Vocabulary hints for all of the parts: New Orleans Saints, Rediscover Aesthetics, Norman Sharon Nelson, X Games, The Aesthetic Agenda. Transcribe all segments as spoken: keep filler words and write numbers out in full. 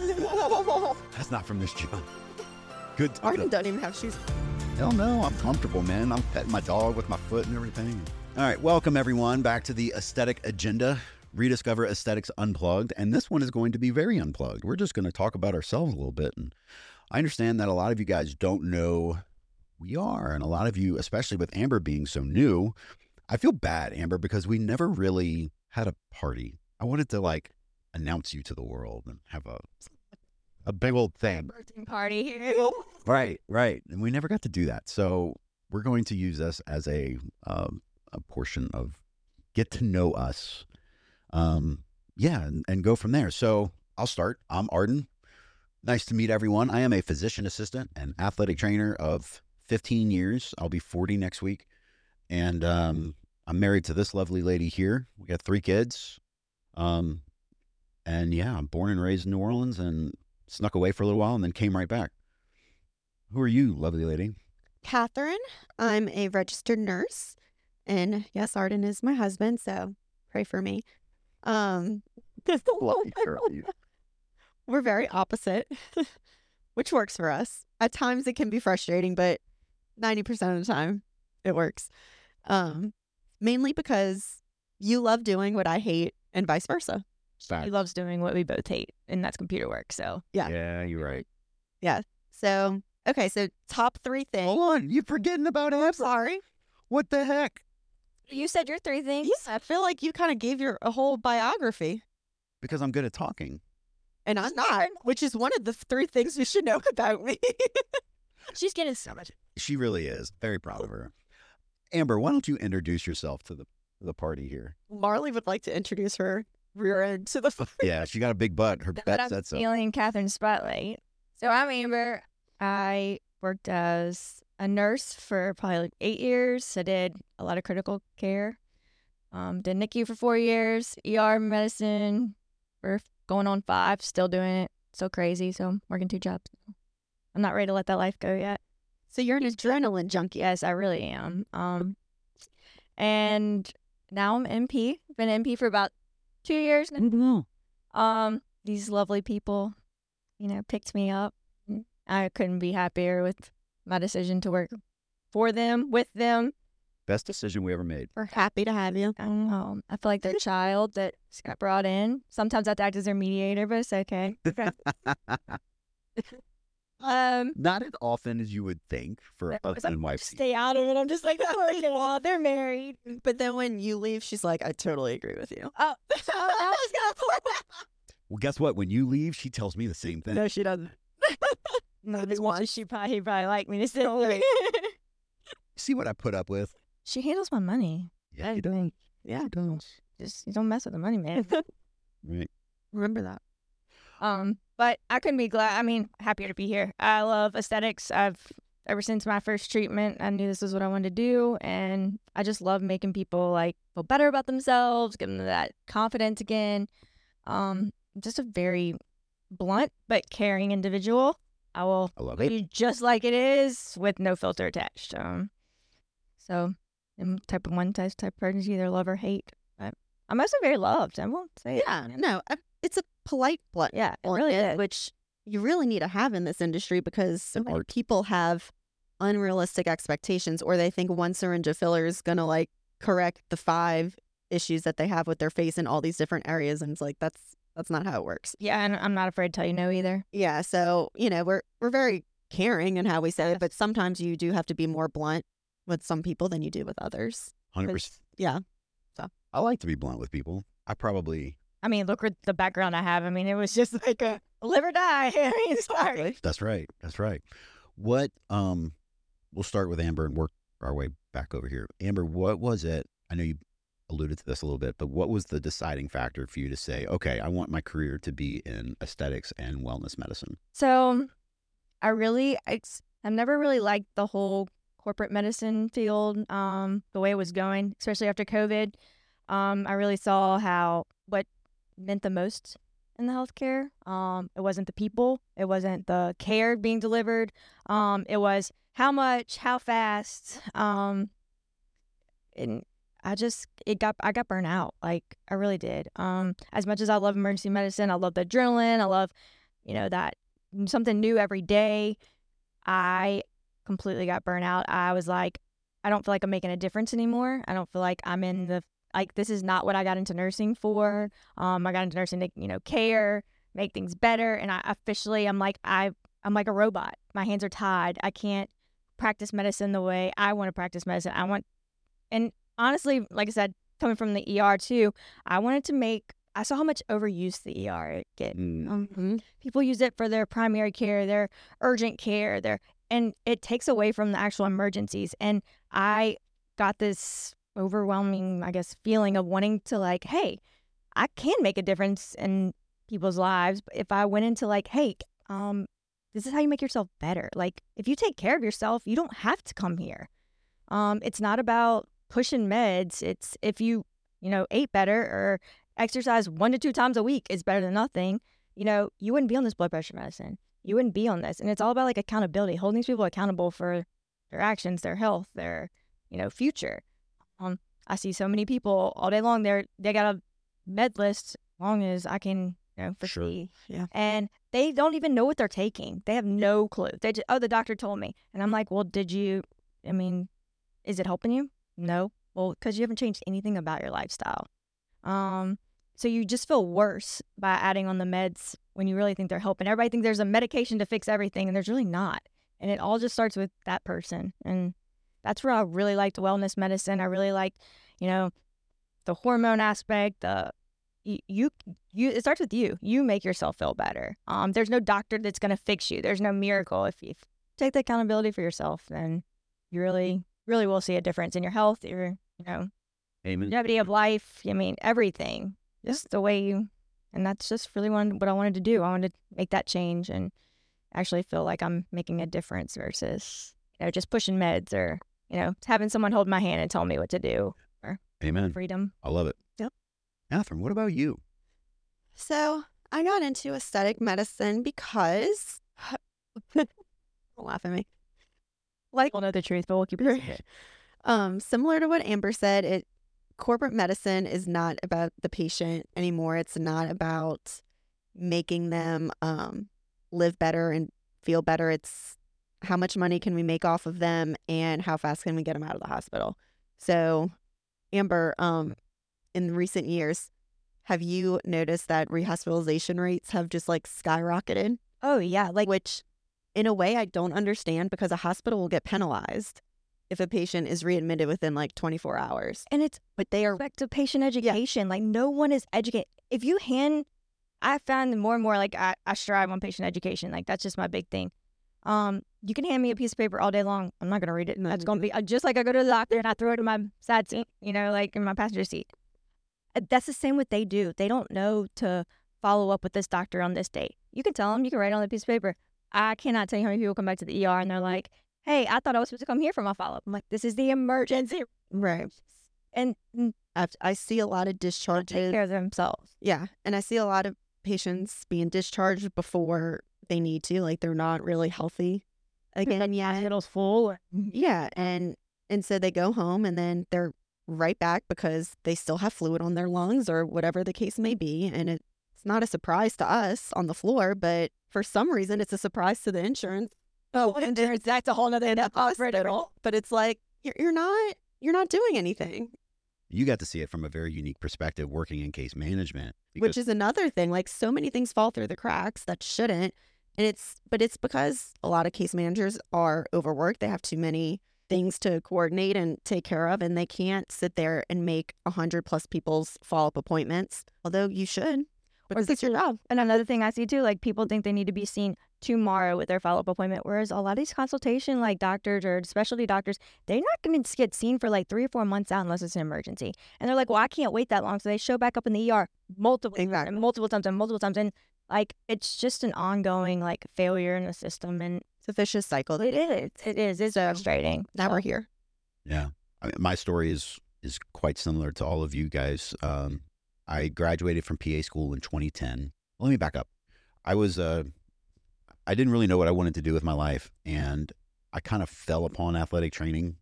That's not from this job. Good. Arden doesn't even have shoes. Hell no, I'm comfortable, man. I'm petting my dog with my foot and everything. All right, welcome everyone back to the Aesthetic Agenda. Rediscover Aesthetics Unplugged, and this one is going to be very unplugged. We're just going to talk about ourselves a little bit, and I understand that a lot of you guys don't know who we are, and a lot of you, especially with Amber being so new, I feel bad, Amber, because we never really had a party. I wanted to, like, announce you to the world and have a a big old thing. Birthday party. Right, right, and we never got to do that, so we're going to use this as a um, a portion of get to know us. Um, yeah, and, and go from there. So I'll start. I'm Arden. Nice to meet everyone. I am a physician assistant and athletic trainer of fifteen years. I'll be forty next week. And, um, I'm married to this lovely lady here. We got three kids. Um, and yeah, I'm born and raised in New Orleans and snuck away for a little while and then came right back. Who are you, lovely lady? Catherine. I'm a registered nurse, and yes, Arden is my husband. So pray for me. Um, we're very opposite, which works for us. At times it can be frustrating, but ninety percent of the time it works. Um, mainly because you love doing what I hate and vice versa. Stop. He loves doing what we both hate, and that's computer work. So yeah. Yeah, you're right. Yeah. So, okay. So top three things. Hold on. You're forgetting about it. I'm sorry. What the heck? You said your three things. Yes, I feel like you kind of gave your a whole biography. Because I'm good at talking. And I'm not, which is one of the three things you should know about me. She's getting so much. She really is. Very proud of her. Amber, why don't you introduce yourself to the the party here? Marley would like to introduce her rear end to the party. Yeah, she got a big butt. Her butt sets up. I'm stealing Catherine's spotlight. So I'm Amber. I worked as a nurse for probably like eight years. I did a lot of critical care. Um, did N I C U for four years, E R medicine for going on five, still doing it. So crazy. So I'm working two jobs. I'm not ready to let that life go yet. So you're an adrenaline junkie. Yes, I really am. Um, and now I'm M P. Been M P for about two years now. Um, these lovely people, you know, picked me up. I couldn't be happier with my decision to work for them, with them. Best decision we ever made. We're happy to have you. I don't know. I feel like the child that got brought in. Sometimes I have to act as their mediator, but it's okay. okay. um, Not as often as you would think for husband and wife. Stay out of it. I'm just like, oh, they're married. But then when you leave, she's like, I totally agree with you. Oh, I was gonna Well, guess what? When you leave, she tells me the same thing. No, she doesn't. No, this one. She probably, he probably liked me to sit on it. See what I put up with? She handles my money. Yeah, you don't. Yeah, you don't. Just you don't mess with the money, man. Right. Remember that. Um, but I couldn't be glad. I mean, happier to be here. I love aesthetics. I've ever since my first treatment, I knew this was what I wanted to do, and I just love making people like feel better about themselves, giving them that confidence again. Um, just a very blunt but caring individual. I will I love it. Be just like it is with no filter attached. Um, so I'm type of one type type person, you either love or hate. But I'm also very loved. I won't say yeah, it. No, it's a polite blunt. Yeah, it really is. Which you really need to have in this industry because so many people have unrealistic expectations, or they think one syringe of filler is going to like correct the five issues that they have with their face in all these different areas. And it's like, that's That's not how it works. Yeah, and I'm not afraid to tell you no either. Yeah, so, you know, we're we're very caring in how we say it, but sometimes you do have to be more blunt with some people than you do with others. one hundred percent. Yeah. So I like to be blunt with people. I probably... I mean, look at the background I have. I mean, it was just like a live or die. I mean, sorry. That's right. That's right. What, um, we'll start with Amber and work our way back over here. Amber, what was it? I know you alluded to this a little bit, but what was the deciding factor for you to say, okay, I want my career to be in aesthetics and wellness medicine? So I really, I, I've never really liked the whole corporate medicine field, um, the way it was going, especially after COVID. Um, I really saw how, what meant the most in the healthcare. Um, it wasn't the people, it wasn't the care being delivered. Um, it was how much, how fast, um, and I just, it got, I got burnt out. Like I really did. Um, as much as I love emergency medicine, I love the adrenaline. I love you know, that something new every day. I completely got burnt out. I was like, I don't feel like I'm making a difference anymore. I don't feel like I'm in the, like, this is not what I got into nursing for. Um, I got into nursing to, you know, care, make things better. And I officially, I'm like, I, I'm like a robot. My hands are tied. I can't practice medicine the way I want to practice medicine. I want, and honestly, like I said, coming from the E R too, I wanted to make, I saw how much overuse the E R get. Mm-hmm. People use it for their primary care, their urgent care, their, and it takes away from the actual emergencies. And I got this overwhelming, I guess, feeling of wanting to, like, hey, I can make a difference in people's lives. But if I went into, like, hey, um, this is how you make yourself better. Like, if you take care of yourself, you don't have to come here. Um, it's not about pushing meds. It's if you, you know, ate better or exercise one to two times a week is better than nothing. You know, you wouldn't be on this blood pressure medicine. You wouldn't be on this. And it's all about, like, accountability, holding these people accountable for their actions, their health, their, you know, future. Um, I see so many people all day long. They're, they got a med list as long as I can, you know, foresee. Sure. Yeah. And they don't even know what they're taking. They have no clue. They just, oh, the doctor told me. And I'm like, well, did you, I mean, is it helping you? No. Well, because you haven't changed anything about your lifestyle. Um, so you just feel worse by adding on the meds when you really think they're helping. Everybody thinks there's a medication to fix everything, and there's really not. And it all just starts with that person. And that's where I really liked wellness medicine. I really liked, you know, the hormone aspect. The you, you, you it starts with you. You make yourself feel better. Um, there's no doctor that's going to fix you. There's no miracle. If you take the accountability for yourself, then you really, really will see a difference in your health, your, you know, Amen. Longevity of life. I mean, everything. Just the way you, and that's just really one, what I wanted to do. I wanted to make that change and actually feel like I'm making a difference versus, you know, just pushing meds or, you know, having someone hold my hand and tell me what to do. Or Amen. Freedom. I love it. Yep. Catherine, what about you? So I got into aesthetic medicine because, don't laugh at me. Like, we'll know the truth, but we'll keep it. Um, similar to what Amber said, it, corporate medicine is not about the patient anymore. It's not about making them um, live better and feel better. It's how much money can we make off of them and how fast can we get them out of the hospital? So, Amber, um, in recent years, have you noticed that rehospitalization rates have just like skyrocketed? Oh, yeah. Like, which in a way I don't understand because a hospital will get penalized if a patient is readmitted within like twenty-four hours. And it's, but they are back to patient education. Yeah. Like, no one is educated. If you hand, I found more and more, like, I, I strive on patient education. Like, that's just my big thing. Um, you can hand me a piece of paper all day long. I'm not going to read it. And that's going to be uh, just like I go to the doctor and I throw it in my side seat, you know, like in my passenger seat. That's the same what they do. They don't know to follow up with this doctor on this date. You can tell them, you can write on the piece of paper. I cannot tell you how many people come back to the E R and they're like, hey, I thought I was supposed to come here for my follow-up. I'm like, this is the emergency. Right. And I, I see a lot of discharges. Take care of themselves. Yeah. And I see a lot of patients being discharged before they need to. Like, they're not really healthy. Again, yeah. Hospital's full. Yeah. And, and so they go home and then they're right back because they still have fluid on their lungs or whatever the case may be. And it, it's not a surprise to us on the floor, but for some reason, it's a surprise to the insurance. Oh, and there's, that's a whole nother hospital. But it's like, you're, you're not, you're not doing anything. You got to see it from a very unique perspective working in case management. Which is another thing. Like, so many things fall through the cracks that shouldn't. And it's, but it's because a lot of case managers are overworked. They have too many things to coordinate and take care of. And they can't sit there and make one hundred plus people's follow-up appointments. Although you should. Or it's your job. And another thing I see too, like, people think they need to be seen tomorrow with their follow-up appointment, whereas a lot of these consultation, like, doctors or specialty doctors, they're not going to get seen for like three or four months out unless it's an emergency. And they're like, well, I can't wait that long. So they show back up in the E R multiple exactly. and multiple times and multiple times. And like, it's just an ongoing like failure in the system. And it's a vicious cycle. It is. It is. It's so frustrating. Now so. We're here. Yeah. I mean, my story is, is quite similar to all of you guys. Um, I graduated from P A school in twenty ten. Well, let me back up. I was, uh, I didn't really know what I wanted to do with my life, and I kind of fell upon athletic training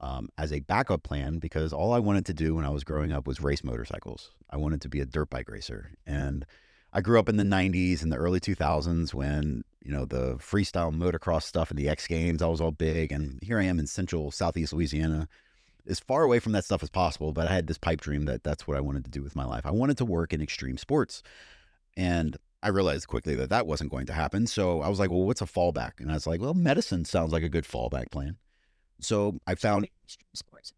um, as a backup plan because all I wanted to do when I was growing up was race motorcycles. I wanted to be a dirt bike racer, and I grew up in the nineties and the early two thousands when, you know, the freestyle motocross stuff and the X Games, I was all big. And here I am in central southeast Louisiana, as far away from that stuff as possible. But I had this pipe dream that that's what I wanted to do with my life. I wanted to work in extreme sports. And I realized quickly that that wasn't going to happen. So I was like, well, what's a fallback? And I was like, well, medicine sounds like a good fallback plan. So I found extreme sports.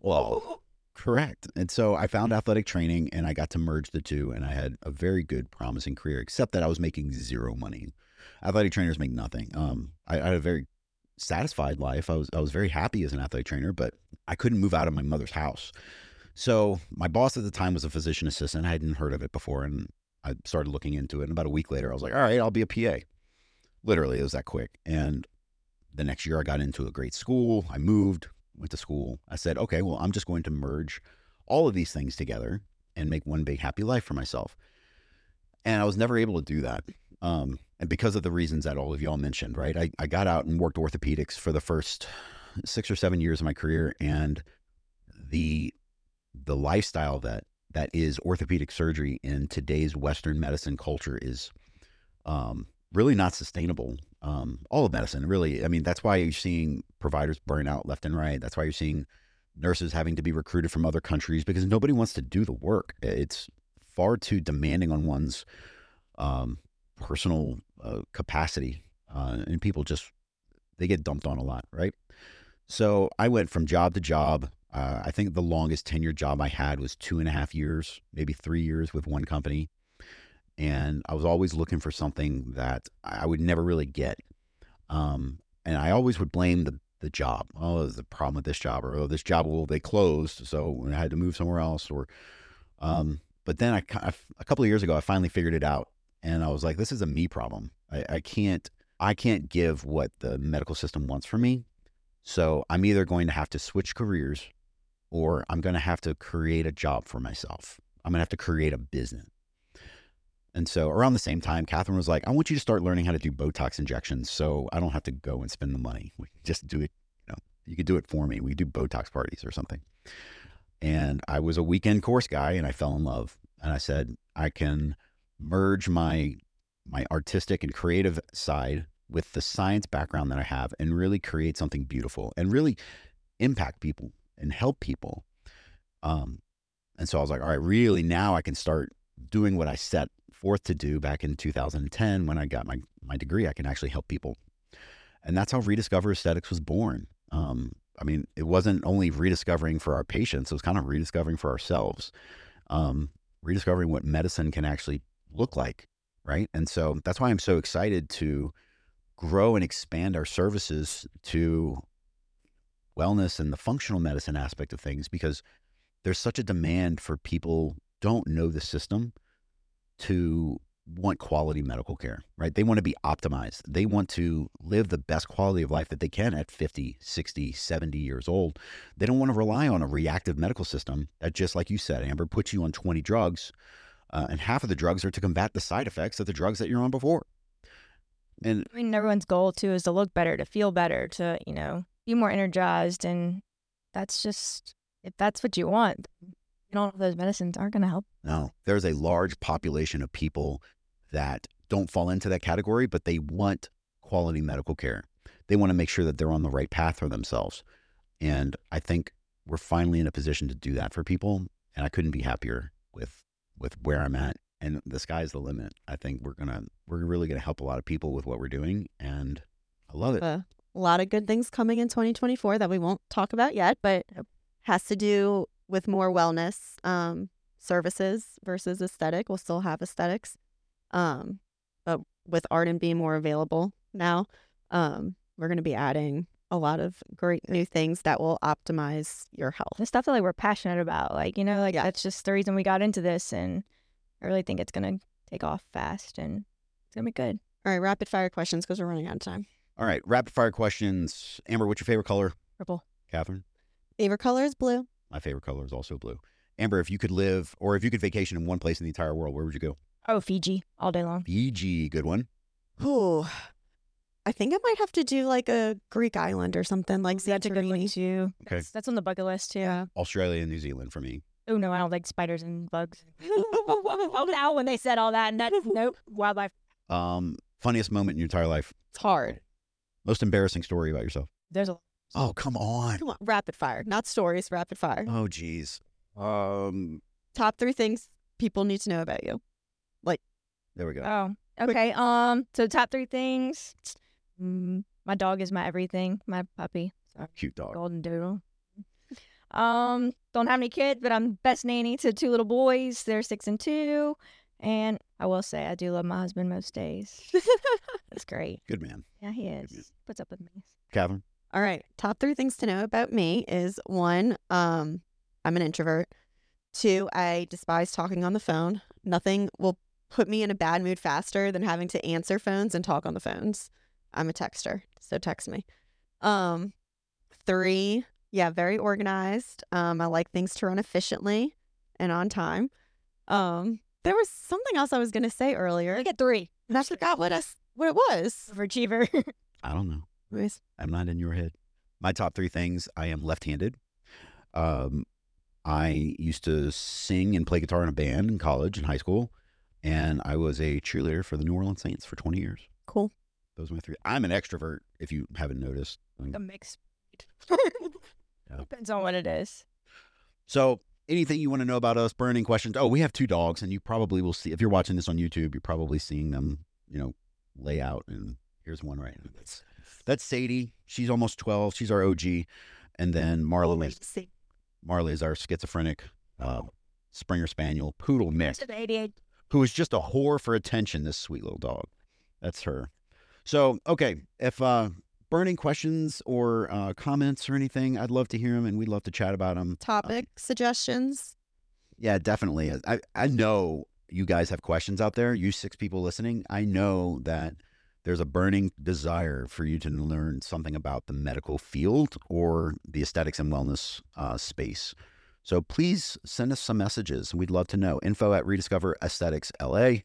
Well, correct. And so I found athletic training and I got to merge the two, and I had a very good, promising career, except that I was making zero money. Athletic trainers make nothing. Um, I, I had a very satisfied life. I was, I was very happy as an athletic trainer, but I couldn't move out of my mother's house. So my boss at the time was a physician assistant. I hadn't heard of it before. And I started looking into it, and about a week later, I was like, all right, I'll be a P A. Literally, it was that quick. And the next year, I got into a great school. I moved, went to school. I said, okay, well, I'm just going to merge all of these things together and make one big happy life for myself. And I was never able to do that. Um, and because of the reasons that all of y'all mentioned, right? I, I got out and worked orthopedics for the first six or seven years of my career. And the the lifestyle that that is orthopedic surgery in today's Western medicine culture is um, really not sustainable. Um, all of medicine, really. I mean, that's why you're seeing providers burn out left and right. That's why you're seeing nurses having to be recruited from other countries, because nobody wants to do the work. It's far too demanding on one's um, personal uh, capacity. Uh, and people just, they get dumped on a lot, right? So I went from job to job. Uh, I think the longest tenured job I had was two and a half years, maybe three years with one company. And I was always looking for something that I would never really get. Um, and I always would blame the, the job. Oh, there's a problem with this job, or oh, this job, well, they closed, so I had to move somewhere else. Or, um, But then I, I, a couple of years ago, I finally figured it out. And I was like, this is a me problem. I, I can't, I can't give what the medical system wants from me. So I'm either going to have to switch careers, or I'm going to have to create a job for myself. I'm going to have to create a business. And so around the same time, Catherine was like, I want you to start learning how to do Botox injections so I don't have to go and spend the money. We can just do it. You know, you could do it for me. We do Botox parties or something. And I was a weekend course guy, and I fell in love. And I said, I can merge my, my artistic and creative side with the science background that I have and really create something beautiful and really impact people and help people. Um, and so I was like, all right, really now I can start doing what I set forth to do back in two thousand ten when I got my, my degree. I can actually help people. And that's how Rediscover Aesthetics was born. Um, I mean, it wasn't only rediscovering for our patients, it was kind of rediscovering for ourselves, um, rediscovering what medicine can actually look like, right? And so that's why I'm so excited to grow and expand our services to wellness and the functional medicine aspect of things, because there's such a demand for people who don't know the system to want quality medical care, right? They want to be optimized. They want to live the best quality of life that they can at fifty, sixty, seventy years old. They don't want to rely on a reactive medical system that, just like you said, Amber, puts you on twenty drugs, uh, and half of the drugs are to combat the side effects of the drugs that you're on before. And I mean, everyone's goal too is to look better, to feel better, to, you know, be more energized. And that's just, if that's what you want, you know, those medicines aren't going to help. No, there's a large population of people that don't fall into that category, but they want quality medical care. They want to make sure that they're on the right path for themselves. And I think we're finally in a position to do that for people. And I couldn't be happier with, with where I'm at. And the sky's the limit. I think we're gonna, we're really gonna help a lot of people with what we're doing, and I love it. A lot of good things coming in twenty twenty-four that we won't talk about yet, but has to do with more wellness um, services versus aesthetic. We'll still have aesthetics, um, but with art and being more available now, um, we're gonna be adding a lot of great new things that will optimize your health. The stuff that like we're passionate about, like you know, like yeah. That's just the reason we got into this, and I really think it's going to take off fast, and it's going to be good. All right, rapid fire questions because we're running out of time. All right, rapid fire questions. Amber, what's your favorite color? Purple. Catherine? Favorite color is blue. My favorite color is also blue. Amber, if you could live or if you could vacation in one place in the entire world, where would you go? Oh, Fiji all day long. Fiji, good one. Ooh, I think I might have to do like a Greek island or something like Santorini. That's a good one too. Okay. That's, that's on the bucket list too. Yeah. Australia and New Zealand for me. Oh, no, I don't like spiders and bugs. Now when they said all that, and that's, nope, wildlife. Um, funniest moment in your entire life? It's hard. Most embarrassing story about yourself? There's a... Oh, come on. Come on, rapid fire. Not stories, rapid fire. Oh, geez. Um... Top three things people need to know about you. Like... There we go. Oh, okay. Quick. Um. So top three things. Mm, my dog is my everything. My puppy. Sorry. Cute dog. Golden doodle. Um, don't have any kids, but I'm best nanny to two little boys. They're six and two. And I will say I do love my husband most days. That's great. Good man. Yeah, he is. Puts up with me. Catherine? All right. Top three things to know about me is one, um, I'm an introvert. Two, I despise talking on the phone. Nothing will put me in a bad mood faster than having to answer phones and talk on the phones. I'm a texter, so text me. Um, three... Yeah, very organized. Um, I like things to run efficiently and on time. Um, there was something else I was going to say earlier. I get three. And I forgot what, I, what it was. Overachiever. I don't know. Anyways. I'm not in your head. My top three things, I am left-handed. Um, I used to sing and play guitar in a band in college and high school. And I was a cheerleader for the New Orleans Saints for twenty years. Cool. Those are my three. I'm an extrovert, if you haven't noticed. Like a mixed Yeah. Depends on what it is. So anything you want to know about us, burning questions. Oh, we have two dogs, and you probably will see, if you're watching this on YouTube, you're probably seeing them, you know, lay out. And here's one right now. That's, that's Sadie. She's almost twelve. She's our O G. And then Marla is, Marla is our schizophrenic uh, Springer Spaniel poodle mix, who is just a whore for attention, this sweet little dog. That's her. So, okay, if... uh burning questions or uh, comments or anything, I'd love to hear them, and we'd love to chat about them. Topic uh, suggestions? Yeah, definitely. I, I know you guys have questions out there, you six people listening. I know that there's a burning desire for you to learn something about the medical field or the aesthetics and wellness uh, space. So please send us some messages. We'd love to know. Info at Rediscover Aesthetics L A,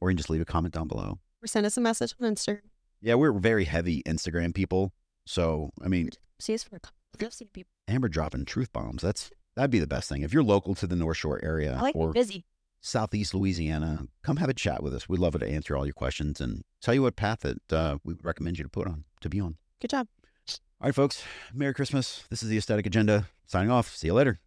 or you can just leave a comment down below. Or send us a message on Instagram. Yeah, we're very heavy Instagram people. So, I mean, see us for people. And we're dropping truth bombs. That's that'd be the best thing. If you're local to the North Shore area, I like or busy. Southeast Louisiana, come have a chat with us. We'd love to answer all your questions and tell you what path that uh, we recommend you to put on, to be on. Good job. All right, folks. Merry Christmas. This is The Aesthetic Agenda. Signing off. See you later.